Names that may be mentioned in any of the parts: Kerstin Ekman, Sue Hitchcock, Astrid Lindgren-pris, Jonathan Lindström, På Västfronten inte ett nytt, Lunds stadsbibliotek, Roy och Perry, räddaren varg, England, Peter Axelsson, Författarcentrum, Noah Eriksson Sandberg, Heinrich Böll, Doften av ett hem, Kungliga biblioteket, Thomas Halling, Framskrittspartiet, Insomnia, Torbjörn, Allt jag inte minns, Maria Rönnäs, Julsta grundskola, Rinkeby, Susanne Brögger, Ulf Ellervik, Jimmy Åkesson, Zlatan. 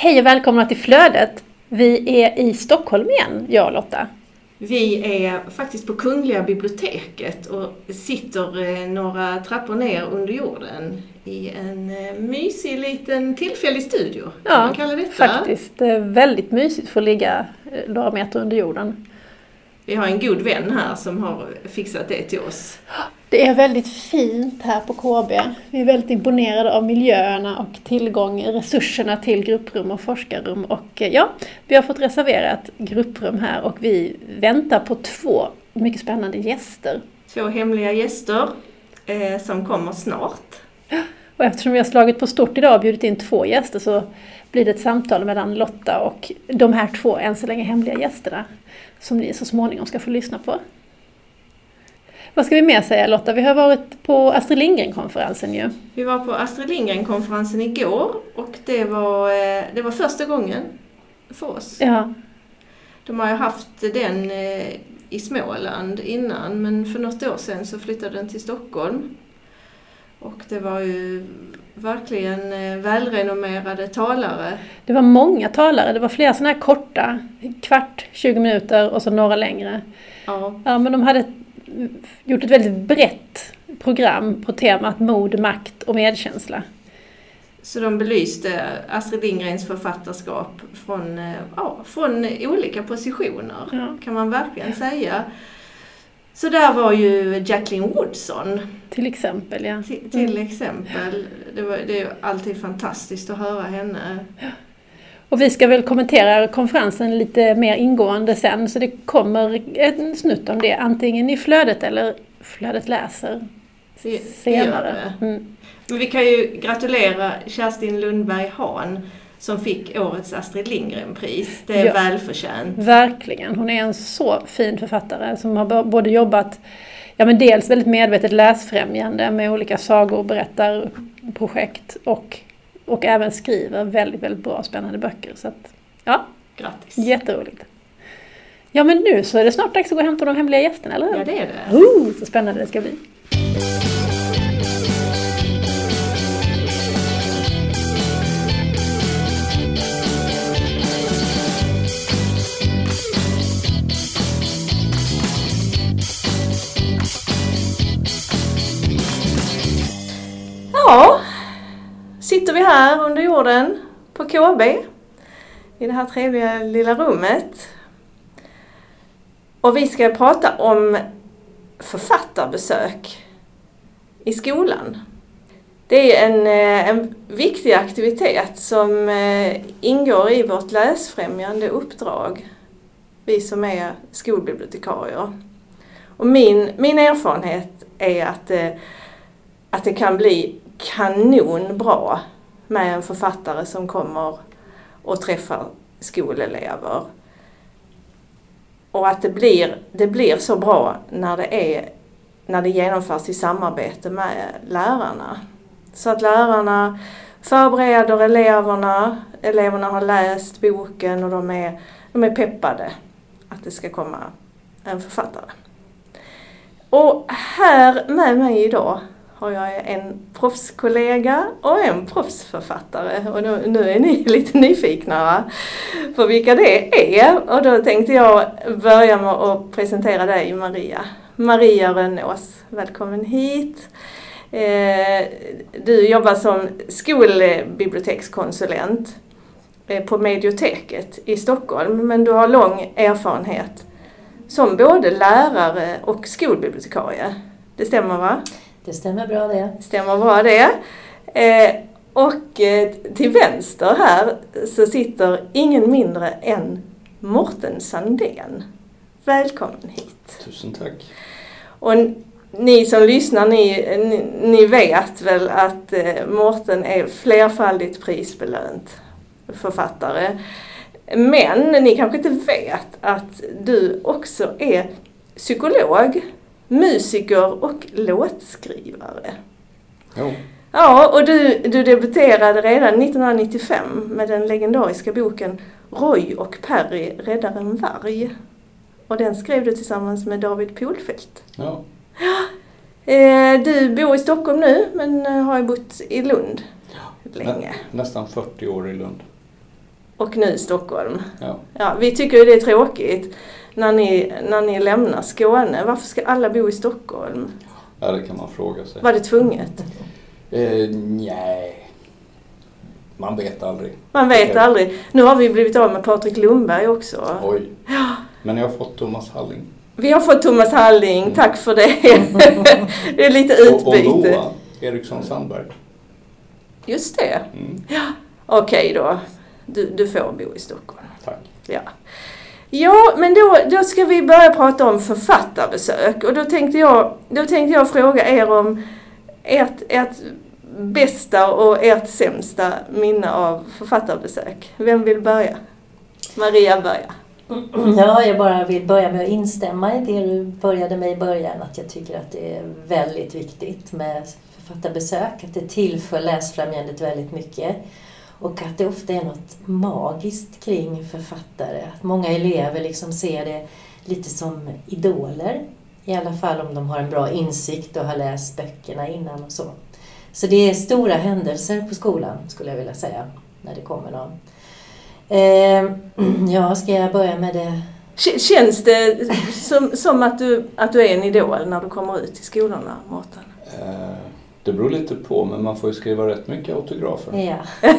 Hej och välkomna till Flödet. Vi är i Stockholm igen, jag och Lotta. Vi är faktiskt på Kungliga biblioteket och sitter några trappor ner under jorden i en mysig liten tillfällig studio. Ja, man kallar detta. Faktiskt. Det är väldigt mysigt för att ligga några meter under jorden. Vi har en god vän här som har fixat det till oss. Det är väldigt fint här på KB. Vi är väldigt imponerade av miljöerna och resurserna till grupprum och forskarrum. Och ja, vi har fått reservera ett grupprum här och vi väntar på två mycket spännande gäster. Två hemliga gäster som kommer snart. Och eftersom vi har slagit på stort idag och bjudit in två gäster så blir det ett samtal mellan Lotta och de här två än så länge hemliga gästerna som ni så småningom ska få lyssna på. Vad ska vi mer säga, Lotta? Vi har varit på Astrid Lindgren-konferensen ju. Vi var på Astrid Lindgren-konferensen igår och det var första gången för oss. Ja. De har ju haft den i Småland innan, men för något år sedan så flyttade den till Stockholm. Och det var ju verkligen välrenommerade talare. Det var många talare. Det var flera sådana här korta, 20 minuter och så några längre. Ja, men de hade gjort ett väldigt brett program på temat mod, makt och medkänsla. Så de belyste Astrid Lindgrens författarskap från olika positioner, kan man verkligen säga. Så där var ju Jacqueline Woodson. Till exempel, ja. Till exempel. Det är alltid fantastiskt att höra henne. Ja. Och vi ska väl kommentera konferensen lite mer ingående sen. Så det kommer en snutt om det. Antingen i Flödet eller Flödet läser senare. Men vi kan ju gratulera Kerstin Lundberg-Hahn som fick årets Astrid Lindgren-pris. Det är välförtjänt. Verkligen. Hon är en så fin författare som har både jobbat dels väldigt medvetet läsfrämjande med olika sagor och berättarprojekt och även skriver väldigt, väldigt bra och spännande böcker. Så att, ja, grattis. Jätteroligt. Ja, men nu så är det snart dags att gå hem på de hemliga gästerna, eller? Ja, det är det. Så spännande det ska bli. Ja, sitter vi här under jorden på KB i det här trevliga lilla rummet. Och vi ska prata om författarbesök i skolan. Det är en viktig aktivitet som ingår i vårt läsfrämjande uppdrag, vi som är skolbibliotekarier. Och min erfarenhet är att det kan bli kanonbra med en författare som kommer och träffar skolelever. Och att det blir så bra när det genomförs i samarbete med lärarna. Så att lärarna förbereder eleverna har läst boken och de är peppade att det ska komma en författare. Och här med mig idag har jag en proffskollega och en proffsförfattare. Och nu är ni lite nyfikna på vilka det är. Och då tänkte jag börja med att presentera dig, Maria. Maria Rönnäs, välkommen hit. Du jobbar som skolbibliotekskonsulent på Medioteket i Stockholm. Men du har lång erfarenhet som både lärare och skolbibliotekarie. Det stämmer, va? Det stämmer bra det. Och till vänster här så sitter ingen mindre än Mårten Sandén. Välkommen hit. Tusen tack. Och ni som lyssnar, ni vet väl att Mårten är flerfaldigt prisbelönt författare. Men ni kanske inte vet att du också är psykolog, musiker och låtskrivare. Jo. Ja, och du debuterade redan 1995 med den legendariska boken Roy och Perry, räddaren varg. Och den skrev du tillsammans med David Polfelt. Ja. Du bor i Stockholm nu men har ju bott i Lund länge. Nästan 40 år i Lund. och nu i Stockholm. Ja. Ja, vi tycker det är tråkigt när ni lämnar Skåne. Varför ska alla bo i Stockholm? Ja, det kan man fråga sig. Var det tvunget? Nej. Man vet aldrig. Nu har vi blivit av med Patrik Lundberg också. Oj. Ja. Men jag har fått Thomas Halling. Vi har fått Thomas Halling. Mm. Tack för det. Det är lite utbyte. Och Noah Eriksson Sandberg. Just det. Mm. Ja. Okej då. Du får bo i Stockholm. Tack. Ja. Ja, men då ska vi börja prata om författarbesök. Och då tänkte jag fråga er om ert bästa och ert sämsta minne av författarbesök. Vem vill börja? Maria, börja. Ja, jag bara vill börja med att instämma i det du började med i början. Att jag tycker att det är väldigt viktigt med författarbesök. Att det tillför läsfrämjandet väldigt mycket. Och att det ofta är något magiskt kring författare. Att många elever liksom ser det lite som idoler. I alla fall om de har en bra insikt och har läst böckerna innan och så. Så det är stora händelser på skolan, skulle jag vilja säga, när det kommer någon. Ja, ska jag börja med det? Känns det som att du är en idol när du kommer ut i skolorna, Mårten? Det beror lite på, men man får ju skriva rätt mycket autografer. Ja.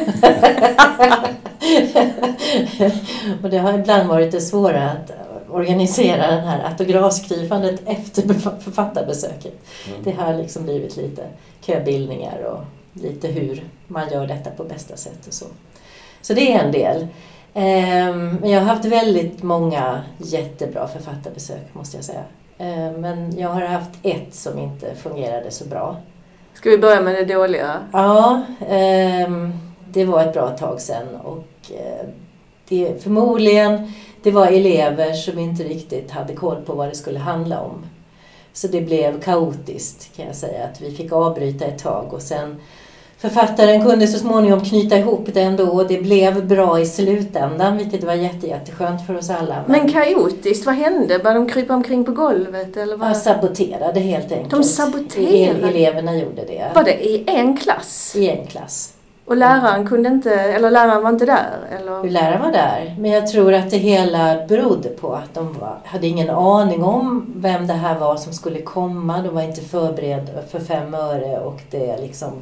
Och det har ibland varit det svåra att organisera den här autografskrivandet efter författarbesöket. Mm. Det har liksom blivit lite köbildningar och lite hur man gör detta på bästa sätt och så. Så det är en del. Men jag har haft väldigt många jättebra författarbesök, måste jag säga. Men jag har haft ett som inte fungerade så bra. Ska vi börja med det dåliga? Ja, det var ett bra tag sedan och det var elever som inte riktigt hade koll på vad det skulle handla om. Så det blev kaotiskt, kan jag säga, att vi fick avbryta ett tag och sen författaren kunde så småningom knyta ihop det ändå och det blev bra i slutändan, vilket var jätteskönt för oss alla. Men kaotiskt, vad hände? Bara de krypa omkring på golvet? Eller vad? Ja, saboterade helt enkelt. De saboterade? Eleverna gjorde det. Var det i en klass? I en klass. Och läraren kunde inte, eller läraren var inte där? Eller? Läraren var där, men jag tror att det hela berodde på att de hade ingen aning om vem det här var som skulle komma. De var inte förberedda för 5 öre och det liksom...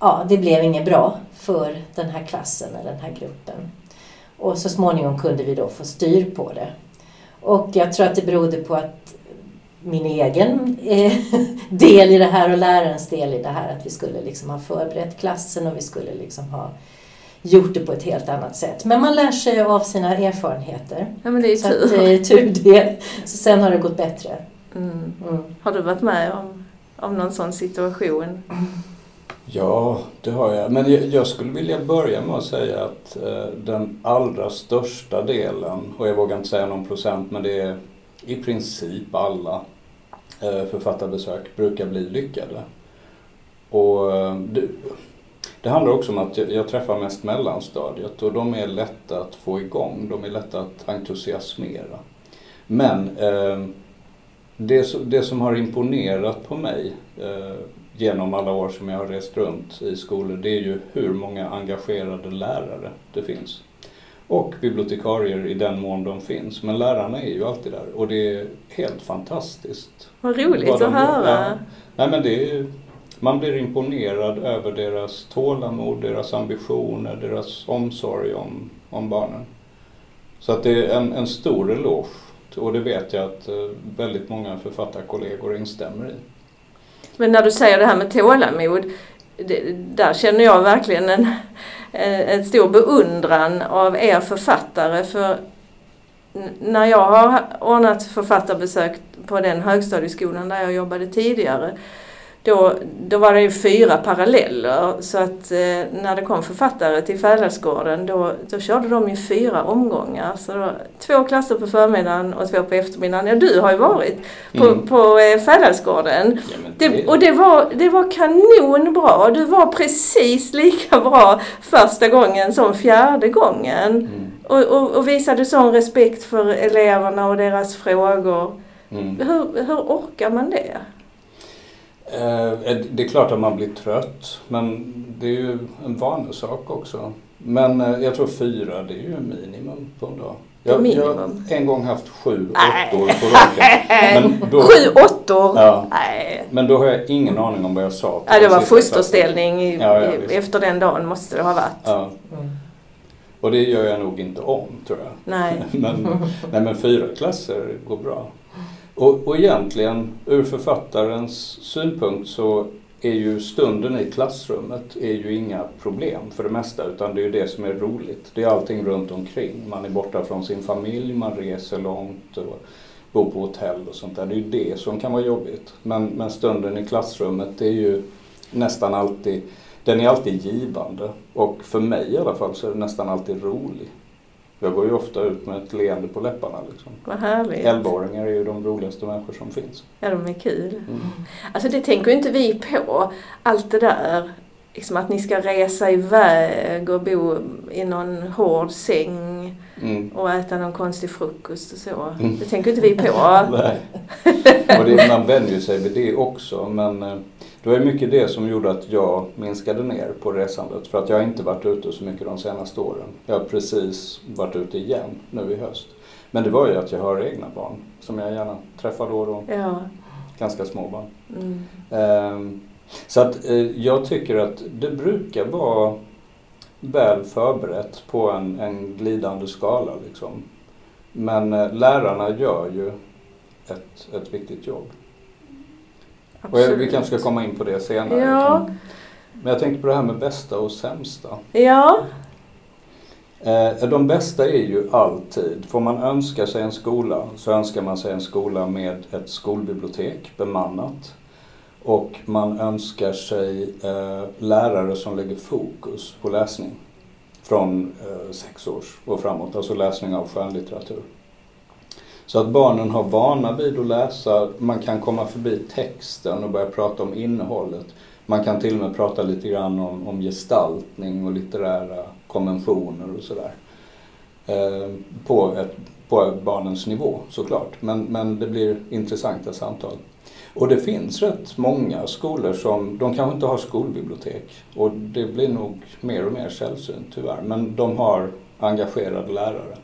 Ja, det blev inget bra för den här klassen eller den här gruppen. Och så småningom kunde vi då få styr på det. Och jag tror att det berodde på att min egen del i det här och lärarens del i det här. Att vi skulle liksom ha förberett klassen och vi skulle liksom ha gjort det på ett helt annat sätt. Men man lär sig av sina erfarenheter. Ja, men det är ju tur. Så det är tur det. Så sen har det gått bättre. Mm. Mm. Har du varit med om någon sån situation? Ja, det har jag. Men jag skulle vilja börja med att säga att den allra största delen, och jag vågar inte säga någon procent, men det är i princip alla författarbesök brukar bli lyckade. Och det handlar också om att jag träffar mest mellanstadiet och de är lätta att få igång, de är lätta att entusiasmera. Men det som har imponerat på mig genom alla år som jag har rest runt i skolor, det är ju hur många engagerade lärare det finns. Och bibliotekarier i den mån de finns. Men lärarna är ju alltid där och det är helt fantastiskt. Vad roligt att höra. Ja. Nej, men man blir imponerad över deras tålamod, deras ambitioner, deras omsorg om barnen. Så att det är en stor eloge och det vet jag att väldigt många författarkollegor instämmer i. Men när du säger det här med tålamod, där känner jag verkligen en stor beundran av er författare. För när jag har ordnat författarbesök på den högstadieskolan där jag jobbade tidigare, då var det ju 4 paralleller. Så att när det kom författare till Färdalsgården, då körde de ju 4 omgångar. Så då, 2 klasser på förmiddagen och 2 på eftermiddagen. Ja, du har ju varit på Färdalsgården. Ja, och det var kanonbra. Du var precis lika bra första gången som fjärde gången. Mm. Och visade sån respekt för eleverna och deras frågor. Mm. Hur orkar man det? Det är klart att man blir trött, men det är ju en vanesak också. Men jag tror 4, det är ju minimum på en dag. Jag har en gång haft 7 åttor på raken. 7 åttor? Ja. Nej. Men då har jag ingen aning om vad jag sa. Ja, det var fosterställning efter den dagen måste det ha varit. Ja. Och det gör jag nog inte om, tror jag. Nej. men 4 klasser går bra. Och egentligen, ur författarens synpunkt så är ju stunden i klassrummet är ju inga problem för det mesta, utan det är ju det som är roligt. Det är allting runt omkring. Man är borta från sin familj, man reser långt och bor på hotell och sånt där. Det är ju det som kan vara jobbigt. Men stunden i klassrummet, det är ju nästan alltid, den är alltid givande. Och för mig i alla fall så är det nästan alltid rolig. Jag går ju ofta ut med ett leende på läpparna. Liksom. Vad härligt. 11-åringar är ju de roligaste människor som finns. Ja, de är kul. Mm. Alltså det tänker inte vi på. Allt det där, liksom att ni ska resa iväg och bo i någon hård säng och äta någon konstig frukost och så. Det tänker inte vi på. Nej. Och det, man vänjer sig vid det också. Men det var mycket det som gjorde att jag minskade ner på resandet. För att jag inte varit ute så mycket de senaste åren. Jag har precis varit ute igen nu i höst. Men det var ju att jag har egna barn som jag gärna träffar då och då. Ja. Ganska små barn. Så att jag tycker att det brukar vara väl förberett på en glidande skala. Liksom. Men lärarna gör ju ett viktigt jobb. Och vi kanske ska komma in på det senare. Ja. Men jag tänkte på det här med bästa och sämsta. Ja. De bästa är ju alltid. Får man önska sig en skola så önskar man sig en skola med ett skolbibliotek bemannat. Och man önskar sig lärare som lägger fokus på läsning från 6 års och framåt. Alltså läsning av skönlitteratur. Så att barnen har vana vid att läsa, man kan komma förbi texten och börja prata om innehållet. Man kan till och med prata lite grann om gestaltning och litterära konventioner och sådär. På barnens nivå såklart, men det blir intressanta samtal. Och det finns rätt många skolor som, de kanske inte har skolbibliotek och det blir nog mer och mer sällsynt tyvärr, men de har engagerade lärare.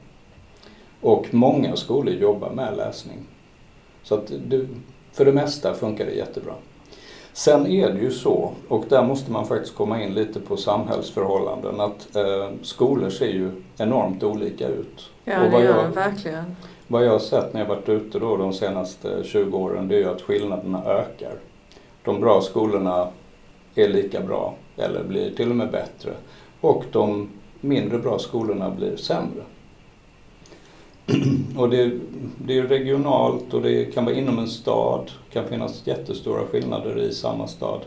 Och många skolor jobbar med läsning. Så att för det mesta funkar det jättebra. Sen är det ju så, och där måste man faktiskt komma in lite på samhällsförhållanden, att skolor ser ju enormt olika ut. Ja, och vad det gör de verkligen. Vad jag har sett när jag varit ute då de senaste 20 åren, det är ju att skillnaderna ökar. De bra skolorna är lika bra, eller blir till och med bättre. Och de mindre bra skolorna blir sämre. Och det är regionalt och det kan vara inom en stad. Det kan finnas jättestora skillnader i samma stad.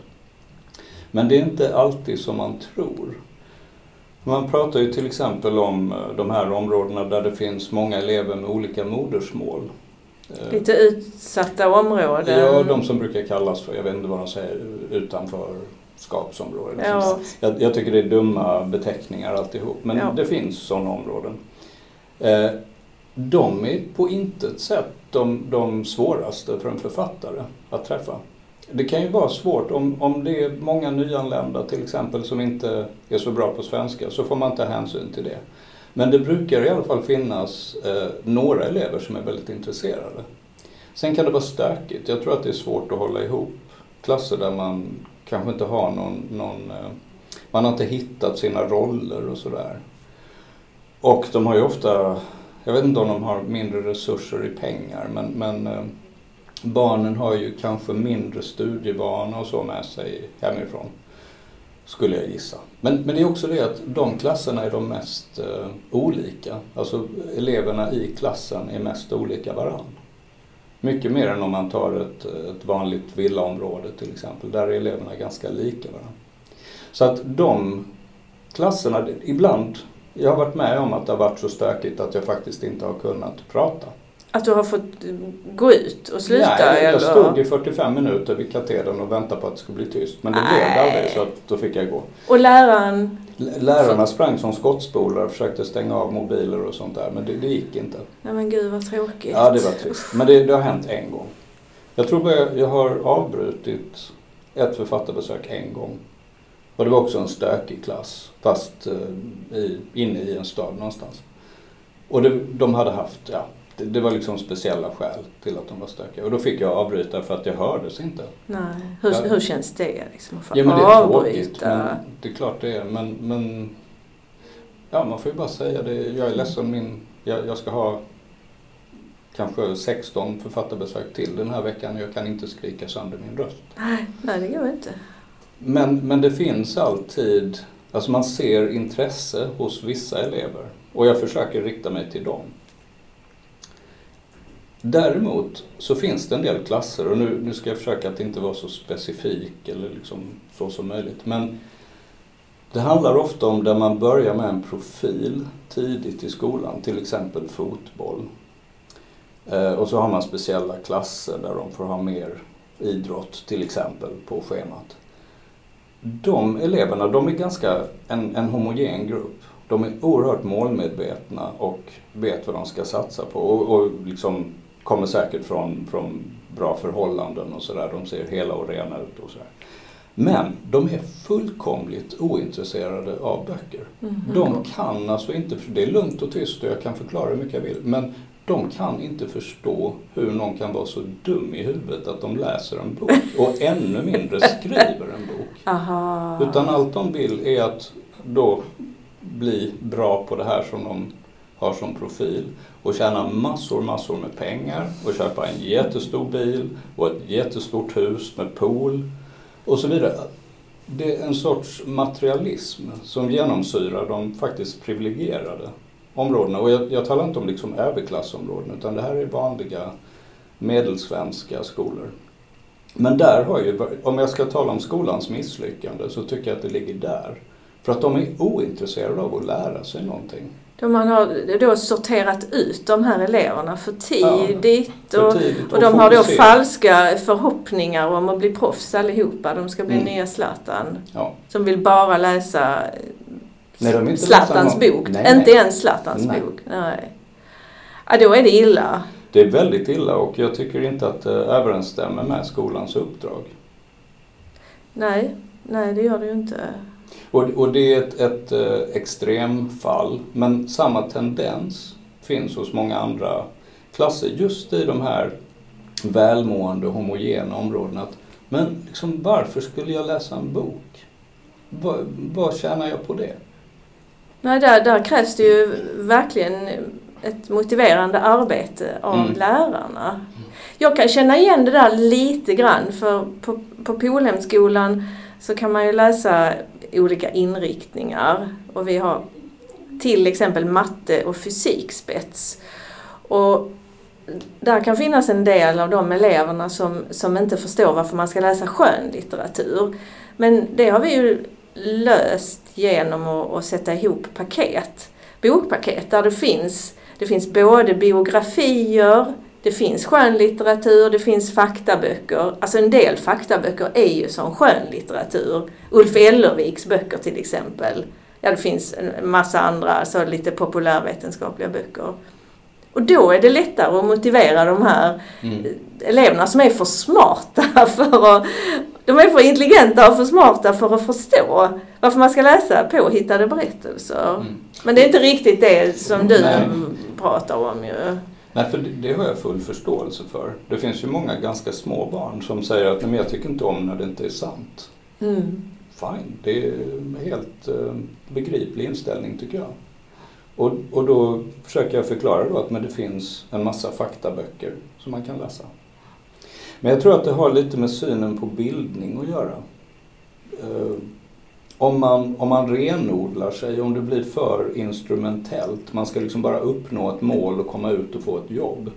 Men det är inte alltid som man tror. Man pratar ju till exempel om de här områdena där det finns många elever med olika modersmål. Lite utsatta områden. Ja, de som brukar kallas för, jag vet inte vad de säger, utanförskapsområden. Ja. Jag tycker det är dumma beteckningar alltihop. Men det finns sådana områden. De är på intet sätt de svåraste för en författare att träffa. Det kan ju vara svårt om det är många nyanlända till exempel som inte är så bra på svenska, så får man ta hänsyn till det. Men det brukar i alla fall finnas några elever som är väldigt intresserade. Sen kan det vara stökigt. Jag tror att det är svårt att hålla ihop klasser där man kanske inte har man har inte hittat sina roller och sådär. Och de har ju ofta, jag vet inte om de har mindre resurser i pengar, men barnen har ju kanske mindre studievana och så med sig hemifrån, skulle jag gissa. Men det är också det att de klasserna är de mest olika. Alltså eleverna i klassen är mest olika varandra. Mycket mer än om man tar ett vanligt villaområde till exempel. Där är eleverna ganska lika varandra. Så att de klasserna, ibland... Jag har varit med om att det har varit så stökigt att jag faktiskt inte har kunnat prata. Att du har fått gå ut och sluta? Nej, jag stod i 45 minuter vid katedern och väntade på att det skulle bli tyst. Men det blev aldrig, så att då fick jag gå. Och lärarna sprang som skottspolar och försökte stänga av mobiler och sånt där. Men det gick inte. Nej men gud vad tråkigt. Ja, det var trist. Men det har hänt en gång. Jag tror jag har avbrutit ett författarbesök en gång. Och det var också en stökig klass, fast inne i en stad någonstans. Och de hade haft, ja, det var liksom speciella skäl till att de var stökiga. Och då fick jag avbryta för att jag hördes inte. Nej, hur känns det liksom? Ja, men det är tråkigt, det är klart det är. Men ja, man får ju bara säga det. Jag är ledsen, jag ska ha kanske 16 författarbesök till den här veckan. Jag kan inte skrika sönder min röst. Nej, det går inte. Men det finns alltid, alltså man ser intresse hos vissa elever. Och jag försöker rikta mig till dem. Däremot så finns det en del klasser, och nu ska jag försöka att inte vara så specifik eller liksom så som möjligt. Men det handlar ofta om där man börjar med en profil tidigt i skolan, till exempel fotboll. Och så har man speciella klasser där de får ha mer idrott till exempel på schemat. De eleverna, de är ganska en homogen grupp. De är oerhört målmedvetna och vet vad de ska satsa på och liksom kommer säkert från bra förhållanden och sådär. De ser hela och rena ut och sådär. Men de är fullkomligt ointresserade av böcker. Mm-hmm. De kan alltså inte, det är lugnt och tyst och jag kan förklara hur mycket jag vill, men de kan inte förstå hur någon kan vara så dum i huvudet att de läser en bok och ännu mindre skriver en bok. Aha. Utan allt de vill är att då bli bra på det här som de har som profil och tjäna massor med pengar och köpa en jättestor bil och ett jättestort hus med pool och så vidare. Det är en sorts materialism som genomsyrar de faktiskt privilegierade områdena. Och jag talar inte om liksom överklassområden, utan det här är vanliga medelsvenska skolor. Men där har ju, om jag ska tala om skolans misslyckande, så tycker jag att det ligger där. För att de är ointresserade av att lära sig någonting. Man har då sorterat ut de här eleverna för tidigt och de har då falska förhoppningar om att bli proffs allihopa. De ska bli nya Zlatan, ja, som vill bara läsa Zlatans bok. Inte ens Zlatans bok. Nej. Ja, då är det illa. Det är väldigt illa och jag tycker inte att det överensstämmer med skolans uppdrag. Nej, det gör det ju inte. Och det är ett extremfall, men samma tendens finns hos många andra klasser just i de här välmående homogena områdena. Men liksom, varför skulle jag läsa en bok? Vad tjänar jag på det? Nej, där krävs det ju verkligen ett motiverande arbete av lärarna. Jag kan känna igen det där lite grann, för på Polhemsskolan så kan man ju läsa olika inriktningar och vi har till exempel matte och fysikspets. Och där kan finnas en del av de eleverna som inte förstår varför man ska läsa skönlitteratur. Men det har vi ju löst genom att sätta ihop bokpaket där det finns både biografier, det finns skönlitteratur, det finns faktaböcker. Alltså en del faktaböcker är ju som skönlitteratur. Ulf Ellerviks böcker till exempel. Ja, det finns en massa andra så lite populärvetenskapliga böcker. Och då är det lättare att motivera de här eleverna som är för smarta de är för intelligenta och för smarta för att förstå varför man ska läsa påhittade berättelser. Mm. Men det är inte riktigt det som du pratar om ju. Nej, för det har jag full förståelse för. Det finns ju många ganska små barn som säger att jag tycker inte om när det inte är sant. Mm. Fine, det är en helt begriplig inställning tycker jag. Och då försöker jag förklara då att det finns en massa faktaböcker som man kan läsa. Men jag tror att det har lite med synen på bildning att göra. Om man renodlar sig, om det blir för instrumentellt, man ska liksom bara uppnå ett mål och komma ut och få ett jobb,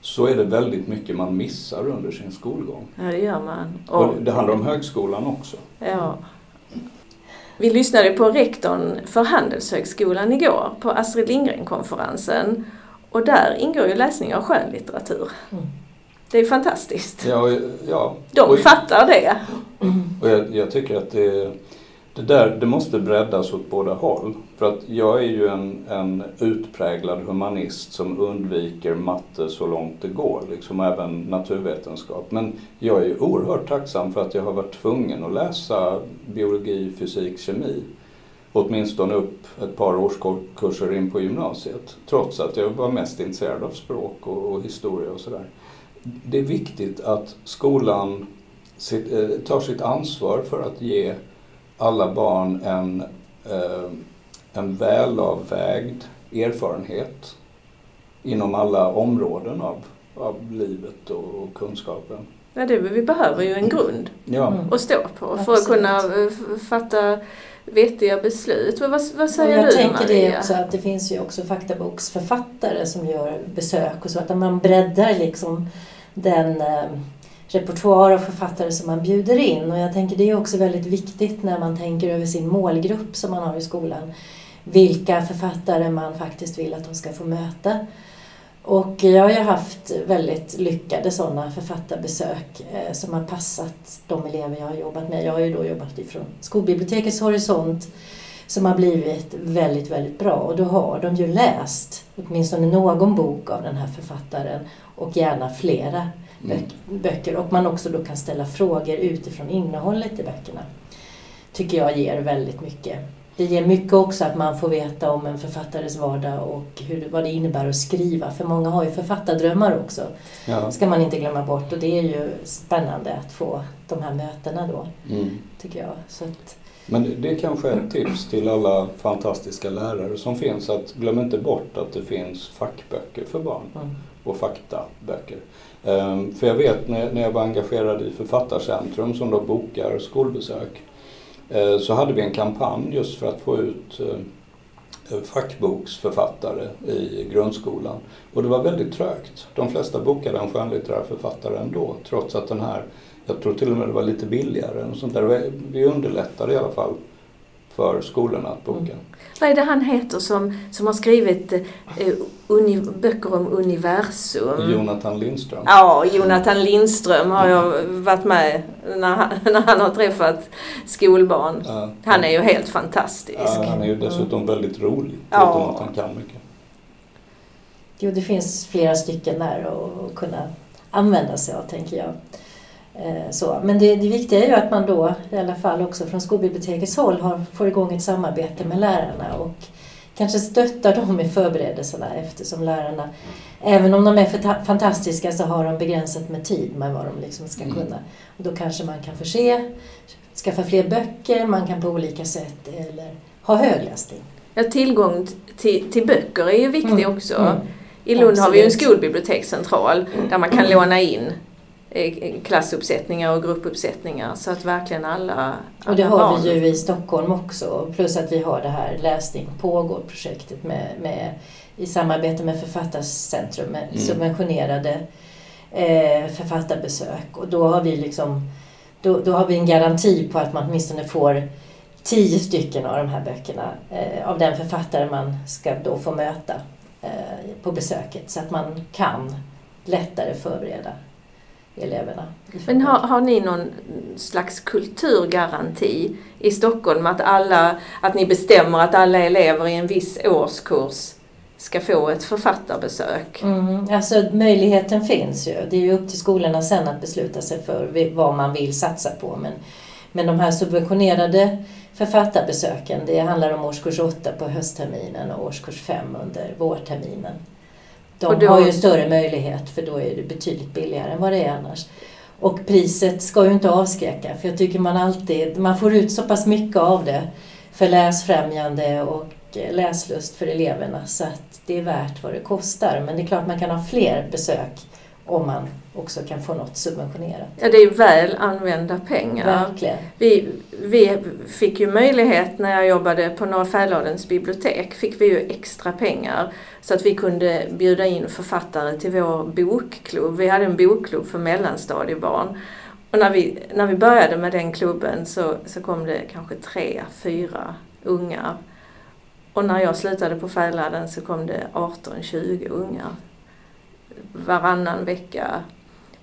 så är det väldigt mycket man missar under sin skolgång. Ja, det gör man. Och det handlar om högskolan också. Ja. Vi lyssnade på rektorn för Handelshögskolan igår på Astrid Lindgren-konferensen, och där ingår ju läsning av skönlitteratur. Mm. Det är fantastiskt. Ja. De fattar det. Och jag tycker att det Det där, det måste breddas åt båda håll. För att jag är ju en utpräglad humanist som undviker matte så långt det går. Liksom även naturvetenskap. Men jag är oerhört tacksam för att jag har varit tvungen att läsa biologi, fysik, kemi. Åtminstone upp ett par årskurser in på gymnasiet. Trots att jag var mest intresserad av språk och historia och sådär. Det är viktigt att skolan tar sitt ansvar för att ge alla barn en välavvägd erfarenhet inom alla områden av livet och kunskapen. Ja, vi behöver ju en grund att stå på för att kunna fatta vettiga beslut. Vad säger du, Maria? Jag tänker det också, att det finns ju också faktaboksförfattare som gör besök och så, att man breddar liksom den repertoar av författare som man bjuder in. Och jag tänker det är också väldigt viktigt när man tänker över sin målgrupp som man har i skolan. Vilka författare man faktiskt vill att de ska få möta. Och jag har ju haft väldigt lyckade sådana författarbesök som har passat de elever jag har jobbat med. Jag har ju då jobbat ifrån skolbibliotekets horisont som har blivit väldigt, väldigt bra. Och då har de ju läst åtminstone någon bok av den här författaren och gärna flera böcker, och man också då kan ställa frågor utifrån innehållet i böckerna. Tycker jag ger väldigt mycket. Det ger mycket också att man får veta om en författares vardag och vad det innebär att skriva. För många har ju författardrömmar också. Ja. Ska man inte glömma bort, och det är ju spännande att få de här mötena då, tycker jag. Så att... Men det är kanske ett tips till alla fantastiska lärare som finns, att glöm inte bort att det finns fackböcker för barn och faktaböcker. För jag vet när jag var engagerad i Författarcentrum som då bokar skolbesök, så hade vi en kampanj just för att få ut fackboksförfattare i grundskolan. Och det var väldigt trögt. De flesta bokade en skönlitterär författare ändå, trots att den här, jag tror till och med det var lite billigare och sånt där. Vi underlättade i alla fall för skolorna att boka. Vad är det han heter som har skrivit böcker om universum? Jonathan Lindström. Ja, Jonathan Lindström har jag varit med när han har träffat skolbarn. Han är ju helt fantastisk. Ja, han är ju dessutom väldigt rolig, utom att han kan mycket. Jo, det finns flera stycken där att kunna använda sig av, tänker jag. Så. Men det viktiga är ju att man då i alla fall också från skolbibliotekets håll får igång ett samarbete med lärarna och kanske stöttar dem i förberedelserna, eftersom lärarna, även om de är fantastiska, så har de begränsat med tid med vad de liksom ska kunna. Och då kanske man kan skaffa fler böcker, man kan på olika sätt eller ha högläsning. Ja, tillgång till böcker är ju viktigt också. I Lund har vi ju en skolbibliotekscentral där man kan låna in klassuppsättningar och gruppuppsättningar, så att verkligen alla och det har barn. Vi ju i Stockholm också, plus att vi har det här läsning pågår-projektet med, i samarbete med Författarcentrum med subventionerade författarbesök, och då har vi liksom då har vi en garanti på att man åtminstone får 10 stycken av de här böckerna av den författare man ska då få möta på besöket, så att man kan lättare förbereda eleverna. Men har ni någon slags kulturgaranti i Stockholm att ni bestämmer att alla elever i en viss årskurs ska få ett författarbesök? Alltså möjligheten finns ju. Det är ju upp till skolorna sen att besluta sig för vad man vill satsa på. Men de här subventionerade författarbesöken, det handlar om årskurs 8 på höstterminen och årskurs 5 under vårterminen. De har ju större möjlighet, för då är det betydligt billigare än vad det är annars. Och priset ska ju inte avskräcka, för jag tycker man får ut så pass mycket av det för läsfrämjande och läslust för eleverna, så att det är värt vad det kostar. Men det är klart man kan ha fler besök om man också kan få något subventionerat. Ja, det är väl använda pengar. Verkligen. Vi fick ju möjlighet, när jag jobbade på Norra Färladens bibliotek, fick vi ju extra pengar så att vi kunde bjuda in författare till vår bokklubb. Vi hade en bokklubb för mellanstadiebarn, och när vi började med den klubben så kom det kanske 3-4 ungar, och när jag slutade på Färladen så kom det 18-20 ungar varannan vecka.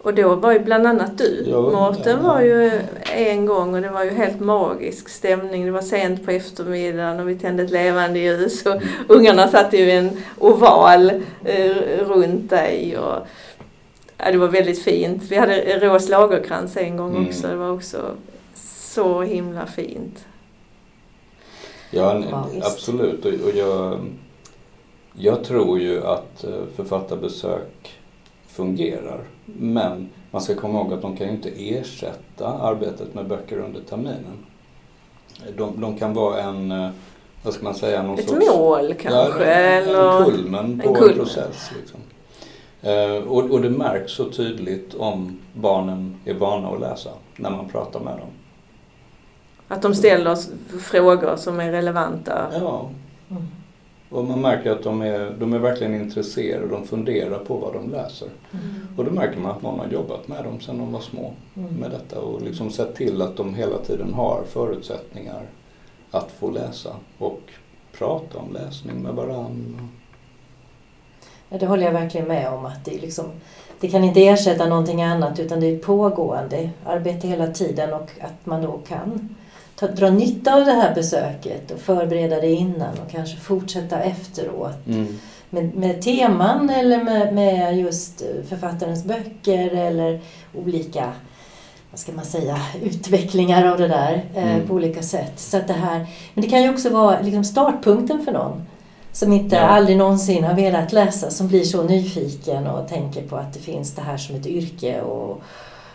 Och då var ju bland annat du. Mårten var ju en gång och det var ju helt magisk stämning. Det var sent på eftermiddagen och vi tände ett levande ljus. Och ungarna satt ju i en oval runt dig. Och, ja, det var väldigt fint. Vi hade Rås lagerkrans en gång också. Det var också så himla fint. Ja, absolut. Och jag tror ju att författarbesök fungerar. Men man ska komma ihåg att de kan ju inte ersätta arbetet med böcker under terminen. De kan vara en, vad ska man säga, någon sorts... Ett mål kanske. Ja, en kulmen på en process. Liksom. Och det märks så tydligt om barnen är vana att läsa när man pratar med dem. Att de ställer frågor som är relevanta. Ja. Och man märker att de är verkligen intresserade och de funderar på vad de läser. Och då märker man att någon har jobbat med dem sedan de var små med detta. Och liksom sett till att de hela tiden har förutsättningar att få läsa och prata om läsning med varandra. Ja, det håller jag verkligen med om att det kan inte ersätta någonting annat utan det är ett pågående arbete hela tiden och att man då kan dra nytta av det här besöket och förbereda det innan och kanske fortsätta efteråt med teman eller med just författarens böcker eller olika, vad ska man säga, utvecklingar av det där på olika sätt. Så att det här, men det kan ju också vara liksom startpunkten för någon som inte aldrig någonsin har velat läsa, som blir så nyfiken och tänker på att det finns det här som ett yrke och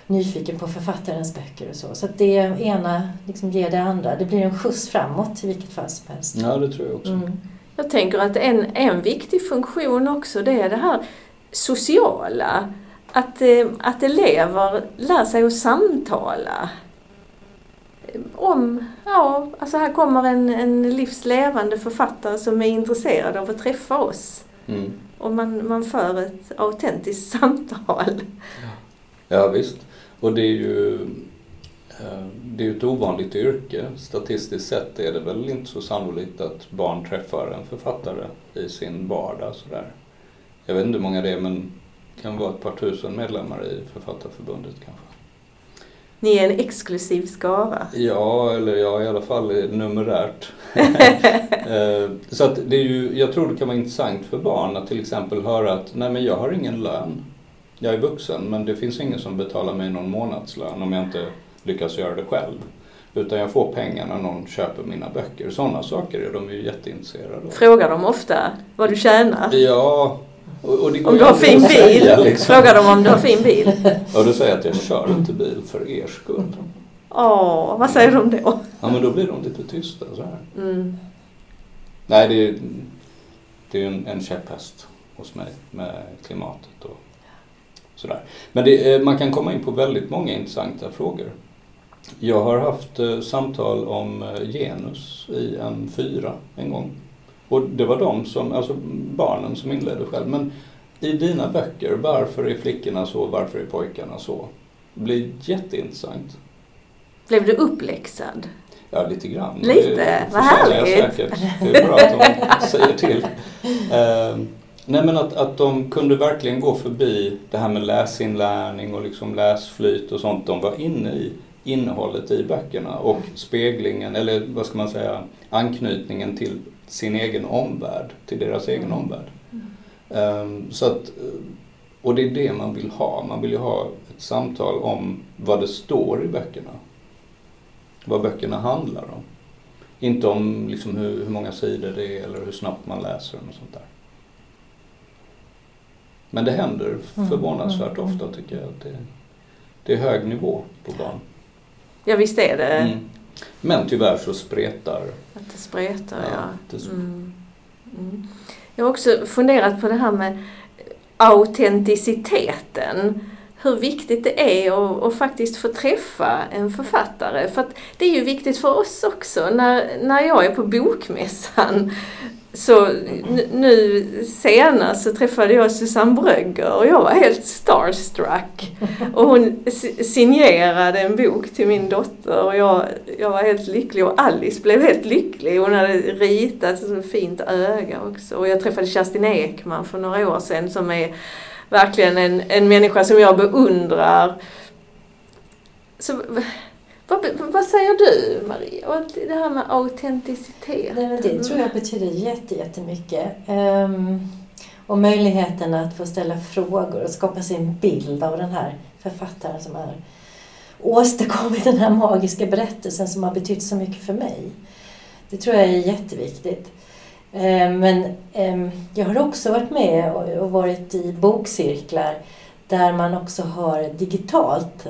nyfiken på författarens böcker och så. Så att det ena liksom ger det andra. Det blir en skjuts framåt i vilket fall som helst. Ja, det tror jag också. Jag tänker att en viktig funktion också det är det här sociala. Att elever lär sig att samtala. Alltså här kommer en livslevande författare som är intresserad av att träffa oss. Och man för ett autentiskt samtal. Ja, visst. Och det är ju ett ovanligt yrke. Statistiskt sett är det väl inte så sannolikt att barn träffar en författare i sin vardag. Sådär. Jag vet inte hur många det är, men det kan vara ett par tusen medlemmar i Författarförbundet kanske. Ni är en exklusiv skara. Ja, eller jag i alla fall numerärt. Så att det är ju, jag tror det kan vara intressant för barn att till exempel höra att nej, men jag har ingen lön. Jag är vuxen, men det finns ingen som betalar mig någon månadslön om jag inte lyckas göra det själv. Utan jag får pengar när någon köper mina böcker. Sådana saker är de ju jätteintresserade av. Frågar de ofta vad du tjänar? Ja. Och det går om du har fin bil. Frågar de om du har fin bil? Och då säger jag att jag kör inte bil för er skull. Vad säger de då? Ja, men då blir de lite tysta så här. Nej, det är en käpphäst hos mig med klimatet och sådär. Men man kan komma in på väldigt många intressanta frågor. Jag har haft samtal om genus i en 4 en gång. Och det var barnen som inledde själv. Men i dina böcker, varför är flickorna så, varför är pojkarna så? Det blir jätteintressant. Blev du uppläxad? Ja, lite grann. Lite? Vad härligt! Säkert. Det är bra att de säger till. Nej, men att de kunde verkligen gå förbi det här med läsinlärning och liksom läsflyt och sånt. De var inne i innehållet i böckerna och speglingen, eller vad ska man säga, anknytningen till sin egen omvärld, till deras egen omvärld. Så att, och det är det man vill ha. Man vill ju ha ett samtal om vad det står i böckerna. Vad böckerna handlar om. Inte om liksom hur många sidor det är eller hur snabbt man läser och sånt där. Men det händer förvånansvärt ofta tycker jag. Att det är hög nivå på barn. Ja, visst är det. Men tyvärr så spretar. Att det spretar, ja. Jag har också funderat på det här med autenticiteten. Hur viktigt det är att faktiskt få träffa en författare. För att det är ju viktigt för oss också. När jag är på bokmässan. Så nu senast så träffade jag Susanne Brögger och jag var helt starstruck. Och hon signerade en bok till min dotter och jag var helt lycklig och Alice blev helt lycklig. Hon hade ritat ett fint öga också. Och jag träffade Kerstin Ekman för några år sedan som är verkligen en människa som jag beundrar. Så, vad säger du, Maria? Och det här med autenticitet. Det tror jag betyder jättemycket. Och möjligheten att få ställa frågor och skapa sin bild av den här författaren som har åstadkommit den här magiska berättelsen som har betytt så mycket för mig. Det tror jag är jätteviktigt. Men jag har också varit med och varit i bokcirklar där man också har digitalt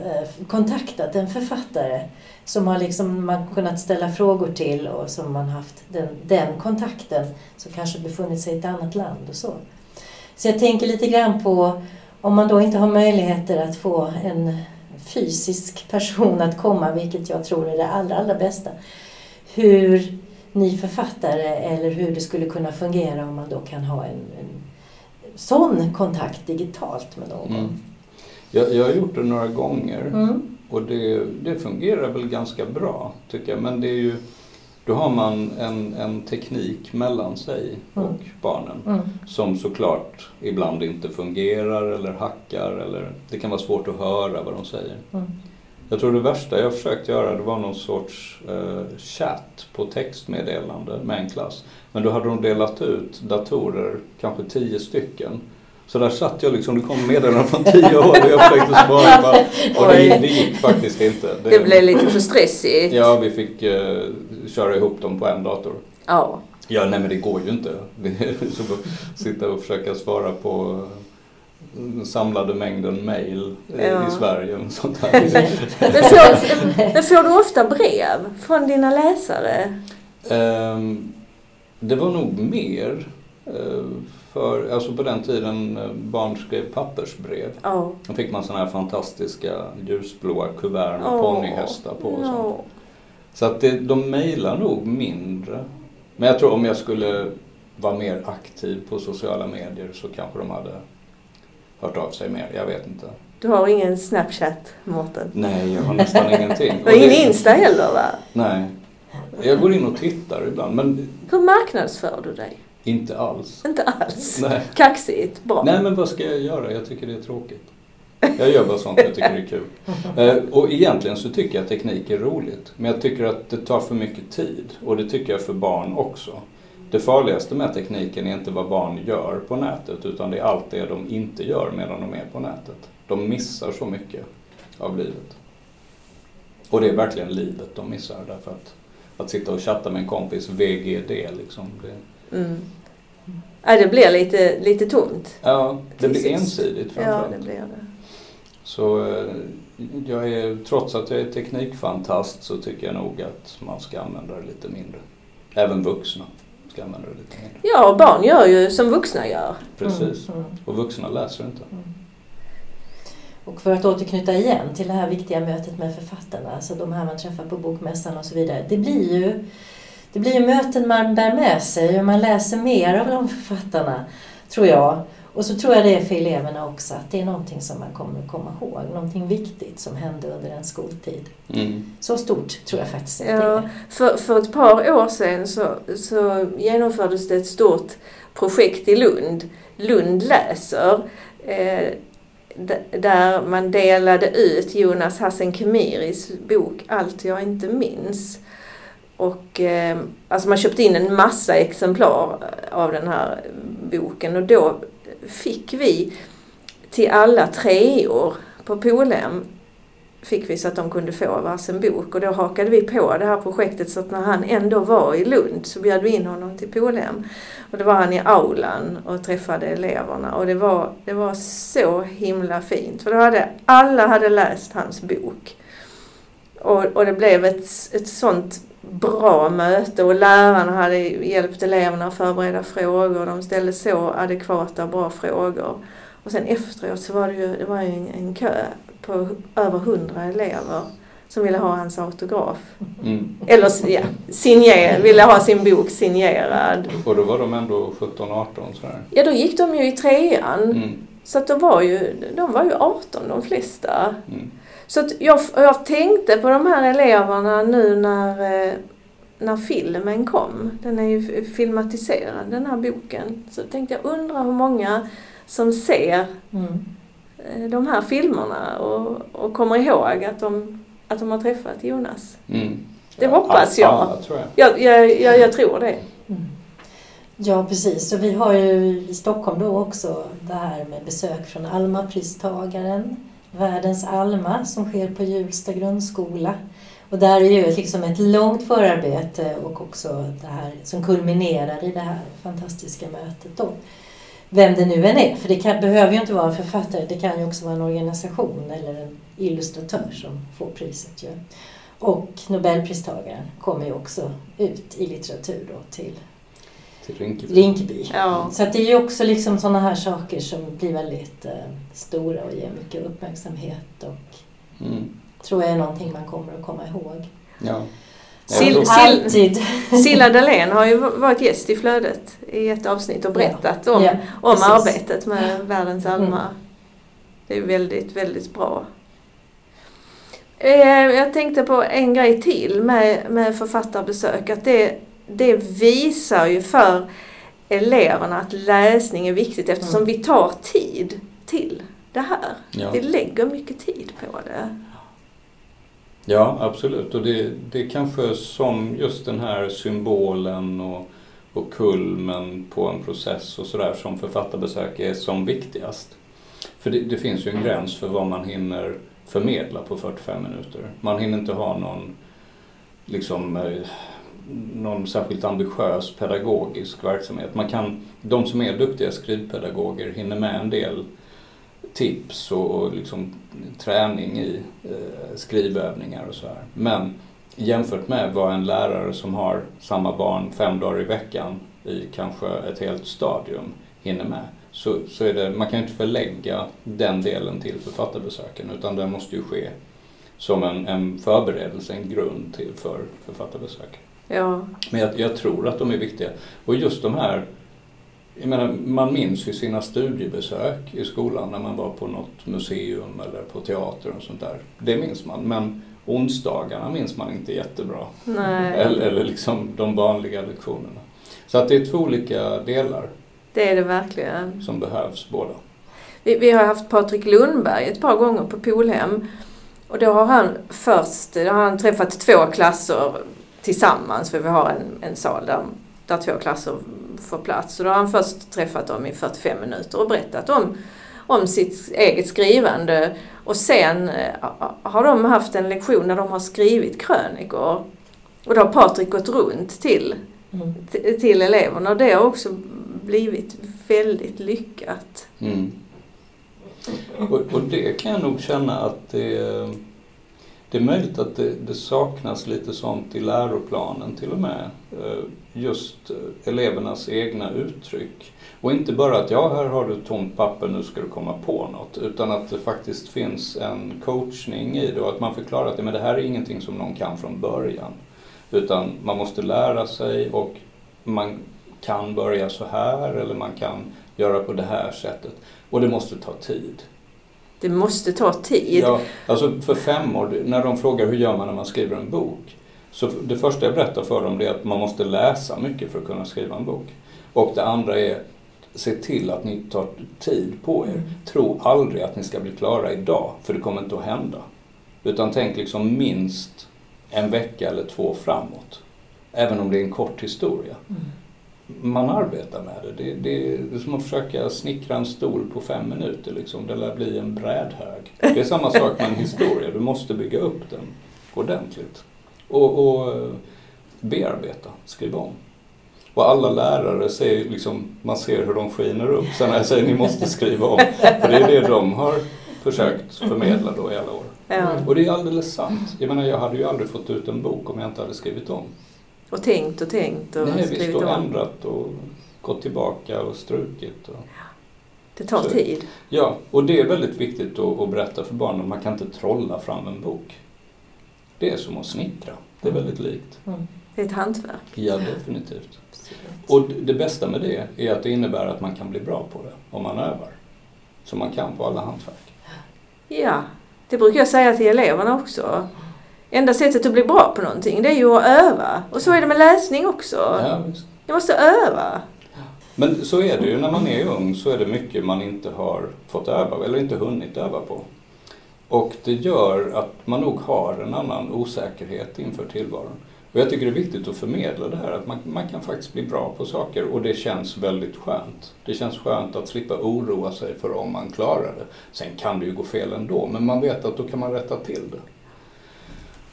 kontaktat en författare som har liksom man kunnat ställa frågor till och som man haft den kontakten som kanske befunnit sig i ett annat land och så. Så jag tänker lite grann på om man då inte har möjligheter att få en fysisk person att komma, vilket jag tror är det allra bästa. Hur ni författare eller hur det skulle kunna fungera om man då kan ha en sån kontakt digitalt med någon. Mm. Jag har gjort det några gånger och det fungerar väl ganska bra tycker jag. Men det är ju, då har man en teknik mellan sig och barnen som såklart ibland inte fungerar eller hackar eller det kan vara svårt att höra vad de säger. Mm. Jag tror det värsta jag försökt göra det var någon sorts chatt på textmeddelande med en klass. Men då hade de delat ut datorer, kanske 10 stycken. Så där satt jag liksom, det kom meddelanden från 10 år och jag försökte svara. Och det gick faktiskt inte. Det blev lite för stressigt. Ja, vi fick köra ihop dem på en dator. Ja. Ja, nej men det går ju inte. Sitta och försöka svara på samlade mängden mejl i Sverige och sånt här. Men får du ofta brev från dina läsare? Det var nog mer för, alltså på den tiden barn skrev pappersbrev. Då fick man sådana här fantastiska ljusblåa kuvert med ponnyhästar på och sånt. Så att de mejlar nog mindre. Men jag tror om jag skulle vara mer aktiv på sociala medier så kanske de hade hört av sig mer, jag vet inte. Du har ingen Snapchat, Mårten? Nej, jag har nästan ingenting. Du har ingen Insta heller va? Nej, jag går in och tittar ibland. Men hur marknadsför du dig? Inte alls. Inte alls? Nej. Kaxigt, bra. Nej, men vad ska jag göra? Jag tycker det är tråkigt. Jag gör bara sånt jag tycker det är kul. Och egentligen så tycker jag teknik är roligt. Men jag tycker att det tar för mycket tid. Och det tycker jag för barn också. Det farligaste med tekniken är inte vad barn gör på nätet utan det är allt det de inte gör medan de är på nätet. De missar så mycket av livet. Och det är verkligen livet de missar därför att sitta och chatta med en kompis VGD liksom. Ja, det blir lite tomt. Ja, det blir ensidigt framförallt. Ja, det blir det. Så trots att jag är teknikfantast så tycker jag nog att man ska använda det lite mindre. Även vuxna. Ja, och barn gör ju som vuxna gör. Precis. Och vuxna läser inte. Och för att återknyta igen till det här viktiga mötet med författarna, alltså de här man träffar på bokmässan och så vidare. Det blir ju möten man bär med sig och man läser mer av de författarna, tror jag. Och så tror jag det är för eleverna också, att det är någonting som man kommer att komma ihåg. Någonting viktigt som hände under en skoltid. Så stort tror jag faktiskt. Ja, för ett par år sedan så genomfördes det ett stort projekt i Lund. Lund läser. Där man delade ut Jonas Hassen Kemiris bok Allt jag inte minns. Och alltså man köpte in en massa exemplar av den här boken och då fick vi till alla 3 år på Polhem fick vi så att de kunde få varsin bok och då hakade vi på det här projektet så att när han ändå var i Lund så bjöd vi in honom till Polhem och det var han i aulan och träffade eleverna och det var så himla fint för då alla hade läst hans bok och det blev ett sånt bra möte och lärarna hade hjälpt eleverna att förbereda frågor och de ställde så adekvata bra frågor och sen efteråt så var det var ju en kö på över 100 elever som ville ha hans autograf eller ja, ville ha sin bok signerad och då var de ändå 17-18 sådär. Ja, då gick de ju i 3:an så att de var ju 18 de flesta. Så jag tänkte på de här eleverna nu när när filmen kom, den är ju filmatiserad den här boken, så tänkte jag undra hur många som ser de här filmerna och kommer ihåg att de har träffat Jonas. Mm. Det hoppas jag. Jag tror det. Mm. Ja, precis. Och vi har ju i Stockholm då också det här med besök från Alma-pristagaren, Världens Alma, som sker på Julsta grundskola. Och där är ju liksom ett långt förarbete och också det här som kulminerar i det här fantastiska mötet då. Vem det nu än är, för det behöver ju inte vara en författare, det kan ju också vara en organisation eller en illustratör som får priset ju. Och Nobelpristagaren kommer ju också ut i litteratur då till Rinkeby. Ja. Så att det är ju också liksom sådana här saker som blir väldigt stora och ger mycket uppmärksamhet och tror jag är någonting man kommer att komma ihåg. Ja. Silla Dahlén har ju varit gäst i Flödet i ett avsnitt och berättat om arbetet med Världens Alma. Mm. Det är väldigt, väldigt bra. Jag tänkte på en grej till med författarbesök, att det visar ju för eleverna att läsning är viktigt, eftersom vi tar tid till det här. Ja. Vi lägger mycket tid på det. Ja, absolut. Och det är kanske som just den här symbolen och kulmen på en process och sådär som författarbesök är som viktigast. För det finns ju en gräns för vad man hinner förmedla på 45 minuter. Man hinner inte ha någon särskilt ambitiös pedagogisk verksamhet. De som är duktiga skrivpedagoger hinner med en del tips och liksom träning i skrivövningar och så här. Men jämfört med vad en lärare som har samma barn 5 dagar i veckan i kanske ett helt stadium hinner med, så är det, man kan ju inte förlägga den delen till författarbesöken, utan den måste ju ske som en förberedelse, en grund till för författarbesök. Ja. Men jag tror att de är viktiga. Och just de här, jag menar, man minns ju sina studiebesök i skolan när man var på något museum eller på teater och sånt där. Det minns man, men onsdagarna minns man inte jättebra. Nej. Eller liksom de vanliga lektionerna. Så att det är två olika delar. Det är det verkligen. Som behövs båda. Vi har haft Patrik Lundberg ett par gånger på Polhem. Och då har han träffat 2 klasser tillsammans, för vi har en sal där 2 klasser får plats. Så då har han först träffat dem i 45 minuter och berättat om sitt eget skrivande. Och sen har de haft en lektion där de har skrivit krönikor. Och då har Patrik gått runt till eleverna, och det har också blivit väldigt lyckat. Mm. Och det kan jag nog känna att det är möjligt att det saknas lite sånt i läroplanen till och med. Just elevernas egna uttryck. Och inte bara att här har du tomt papper, nu ska du komma på något. Utan att det faktiskt finns en coachning i det, och att man förklarar att det här är ingenting som någon kan från början. Utan man måste lära sig, och man kan börja så här eller man kan göra på det här sättet. Och det måste ta tid. Det måste ta tid. Ja, alltså för 5 år, när de frågar hur gör man när man skriver en bok. Så det första jag berättar för dem är att man måste läsa mycket för att kunna skriva en bok. Och det andra är, se till att ni tar tid på er. Tro aldrig att ni ska bli klara idag, för det kommer inte att hända. Utan tänk liksom minst 1 vecka eller 2 framåt. Även om det är en kort historia. Man arbetar med det. Det är som att försöka snickra en stol på 5 minuter. Liksom. Det lär bli en brädhög. Det är samma sak med en historia. Du måste bygga upp den ordentligt. Och bearbeta, skriva om. Och alla lärare säger, liksom, man ser hur de skiner upp. Sen när jag säger ni måste skriva om. För det är det de har försökt förmedla då i alla år. Ja. Och det är alldeles sant. Jag hade ju aldrig fått ut en bok om jag inte hade skrivit om. Och tänkt och skrivit om. Ändrat och gått tillbaka och strukit. Och det tar tid. Ja, och det är väldigt viktigt att berätta för barnen. Man kan inte trolla fram en bok. Det är som att snickra. Det är väldigt likt. Mm. Det är ett hantverk. Ja, definitivt. Och det bästa med det är att det innebär att man kan bli bra på det om man övar. Som man kan på alla hantverk. Ja, det brukar jag säga till eleverna också. enda sättet att bli bra på någonting, det är ju att öva. Och så är det med läsning också. Ja, visst. Jag måste öva. Men så är det ju, när man är ung så är det mycket man inte har fått öva eller inte hunnit öva på. Och det gör att man nog har en annan osäkerhet inför tillvaron. Och jag tycker det är viktigt att förmedla det här, att man kan faktiskt bli bra på saker och det känns väldigt skönt. Det känns skönt att slippa oroa sig för om man klarar det. Sen kan det ju gå fel ändå, men man vet att då kan man rätta till det.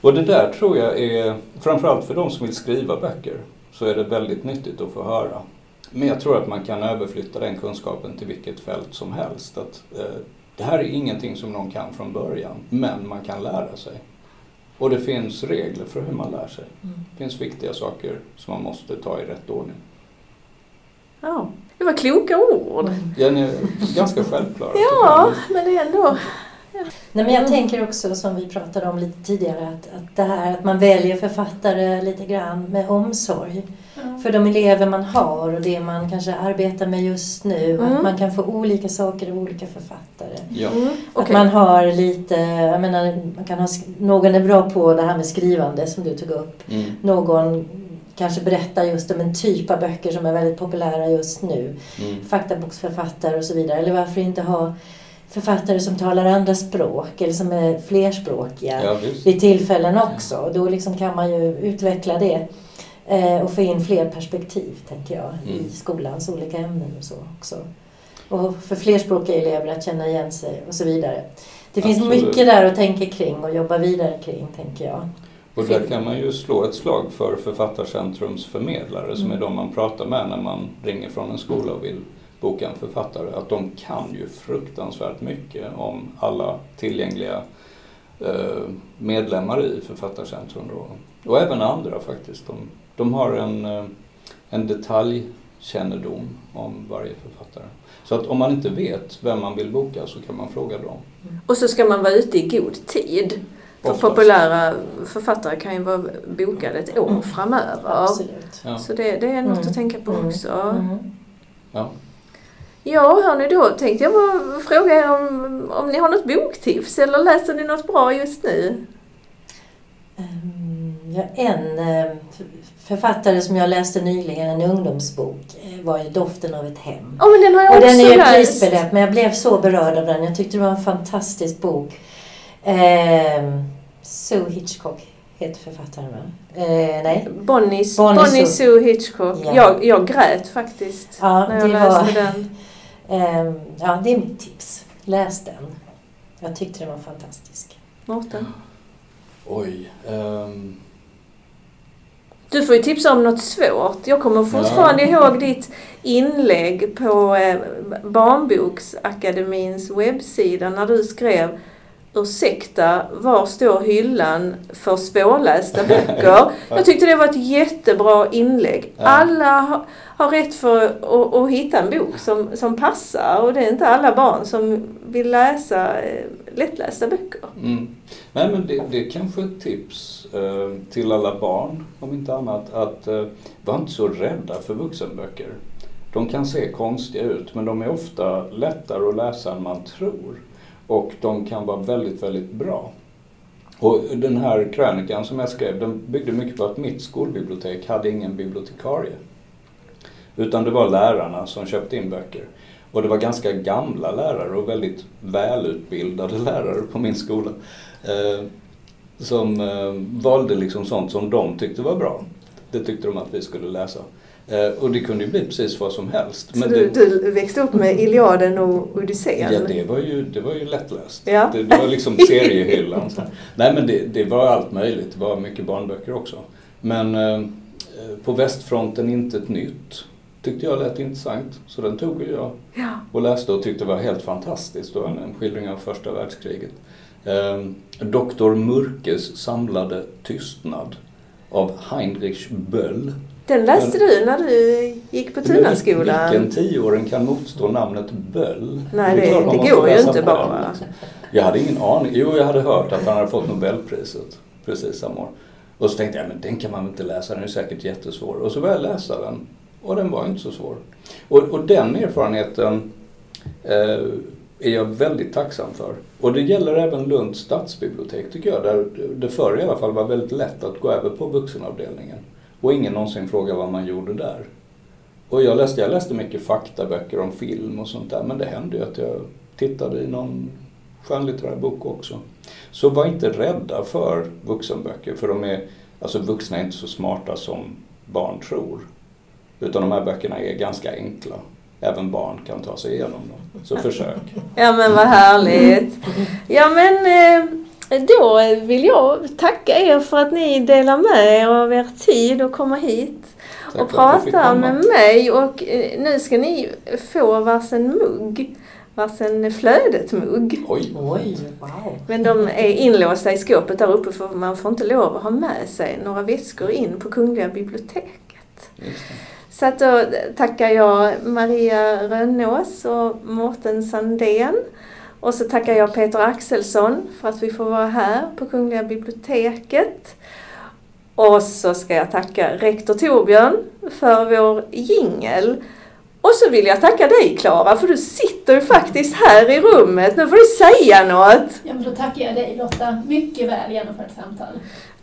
Och det där tror jag är, framförallt för de som vill skriva böcker, så är det väldigt nyttigt att få höra. Men jag tror att man kan överflytta den kunskapen till vilket fält som helst. Att, det här är ingenting som någon kan från början, men man kan lära sig. Och det finns regler för hur man lär sig. Det finns viktiga saker som man måste ta i rätt ordning. Ja, det var kloka ord. Ja, ni är ganska självklara. Ja, men det är ändå... Ja. Nej, men jag tänker också, som vi pratade om lite tidigare, att det här att man väljer författare lite grann med omsorg. För de elever man har och det man kanske arbetar med just nu. Mm. Att man kan få olika saker av olika författare. Ja. Mm. Att man har lite, jag menar, man kan ha, någon är bra på det här med skrivande som du tog upp. Mm. Någon kanske berättar just om en typ av böcker som är väldigt populära just nu. Mm. Faktaboksförfattare och så vidare. Eller varför inte ha författare som talar andra språk eller som är flerspråkiga vid tillfällen också. Och då liksom kan man ju utveckla det och få in fler perspektiv, tänker jag, i skolans olika ämnen och så också. Och för flerspråkiga elever att känna igen sig och så vidare. Det finns mycket där att tänka kring och jobba vidare kring, tänker jag. Och där kan man ju slå ett slag för Författarcentrums förmedlare som är de man pratar med när man ringer från en skola och vill boka en författare, att de kan ju fruktansvärt mycket om alla tillgängliga medlemmar i Författarcentrum då. Och även andra faktiskt. De har en detaljkännedom om varje författare. Så att om man inte vet vem man vill boka så kan man fråga dem. Och så ska man vara ute i god tid. För populära författare kan ju vara bokade ett år framöver. Absolut. Ja. Så det är något att tänka på också. Ja. Ja, hörni, då tänkte jag bara fråga er om ni har något boktips eller läser ni något bra just nu? Ja, en författare som jag läste nyligen, en ungdomsbok, var ju Doften av ett hem. Ja, men den har jag också läst. Och den är ju prisbelöpt, men jag blev så berörd av den. Jag tyckte det var en fantastisk bok. Sue Hitchcock heter författaren, va? Nej. Bonnie Sue Hitchcock. Ja. Jag grät faktiskt när jag läste den. Ja, det är mitt tips. Läs den. Jag tyckte den var fantastisk. Mårten? Oj. Du får ju tipsa om något svårt. Jag kommer fortfarande ihåg ditt inlägg på Barnboksakademins webbsida när du skrev: ursäkta, var står hyllan för svårlästa böcker? Jag tyckte det var ett jättebra inläg. Alla har rätt för att hitta en bok som passar. Och det är inte alla barn som vill läsa lättlästa böcker. Mm. Nej, men det är kanske ett tips till alla barn, om inte annat. Att var inte så rädda för vuxenböcker. De kan se konstiga ut, men de är ofta lättare att läsa än man tror. Och de kan vara väldigt, väldigt bra. Och den här krönikan som jag skrev, den byggde mycket på att mitt skolbibliotek hade ingen bibliotekarie. Utan det var lärarna som köpte in böcker. Och det var ganska gamla lärare och väldigt välutbildade lärare på min skola. Som valde liksom sånt som de tyckte var bra. Det tyckte de att vi skulle läsa. Och det kunde ju bli precis vad som helst. Men du växte upp med Iliaden och Odysseen? Ja, det var ju lättläst. Ja. Det var liksom seriehyllan. Nej, men det var allt möjligt. Det var mycket barnböcker också. Men På Västfronten inte ett nytt tyckte jag lät intressant. Så den tog jag och läste och tyckte det var helt fantastiskt. Det var en skildring av första världskriget. Doktor Mörkes samlade tystnad av Heinrich Böll. Den läste du när du gick på Tunaskolan. Vilken 10-åring kan motstå namnet Böll? Nej, det går ju inte bara. Jag hade ingen aning. Jo, jag hade hört att han hade fått Nobelpriset precis samma år. Och så tänkte jag, men den kan man inte läsa, den är säkert jättesvår. Och så började jag läsa den. Och den var inte så svår. Och den erfarenheten är jag väldigt tacksam för. Och det gäller även Lunds stadsbibliotek tycker jag, där det förr i alla fall var väldigt lätt att gå över på vuxenavdelningen. Och ingen någonsin frågade vad man gjorde där. Och jag läste mycket faktaböcker om film och sånt där, men det hände ju att jag tittade i någon skönlitterär bok också. Så var inte rädda för vuxenböcker, för vuxna är inte så smarta som barn tror. Utan de här böckerna är ganska enkla. Även barn kan ta sig igenom dem. Så försök. Ja men vad härligt. Ja men då vill jag tacka er för att ni delar med er av er tid och kommer hit. Tack och pratar med mig. Och nu ska ni få varsin Flödet-mugg. Oj, wow. Men de är inlåsta i skåpet där uppe för man får inte lov att ha med sig några väskor in på Kungliga biblioteket. Så att då tackar jag Maria Rönnäs och Mårten Sandén. Och så tackar jag Peter Axelsson för att vi får vara här på Kungliga biblioteket. Och så ska jag tacka rektor Torbjörn för vår jingel. Och så vill jag tacka dig Klara, för du sitter ju faktiskt här i rummet. Nu får du säga något. Ja, men då tackar jag dig Lotta. Mycket väl genomfört samtal.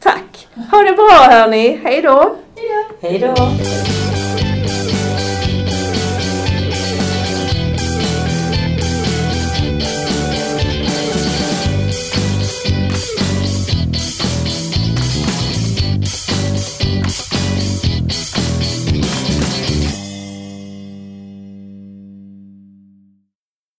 Tack. Ha det bra hörni. Hej då. Hej då. Hej då.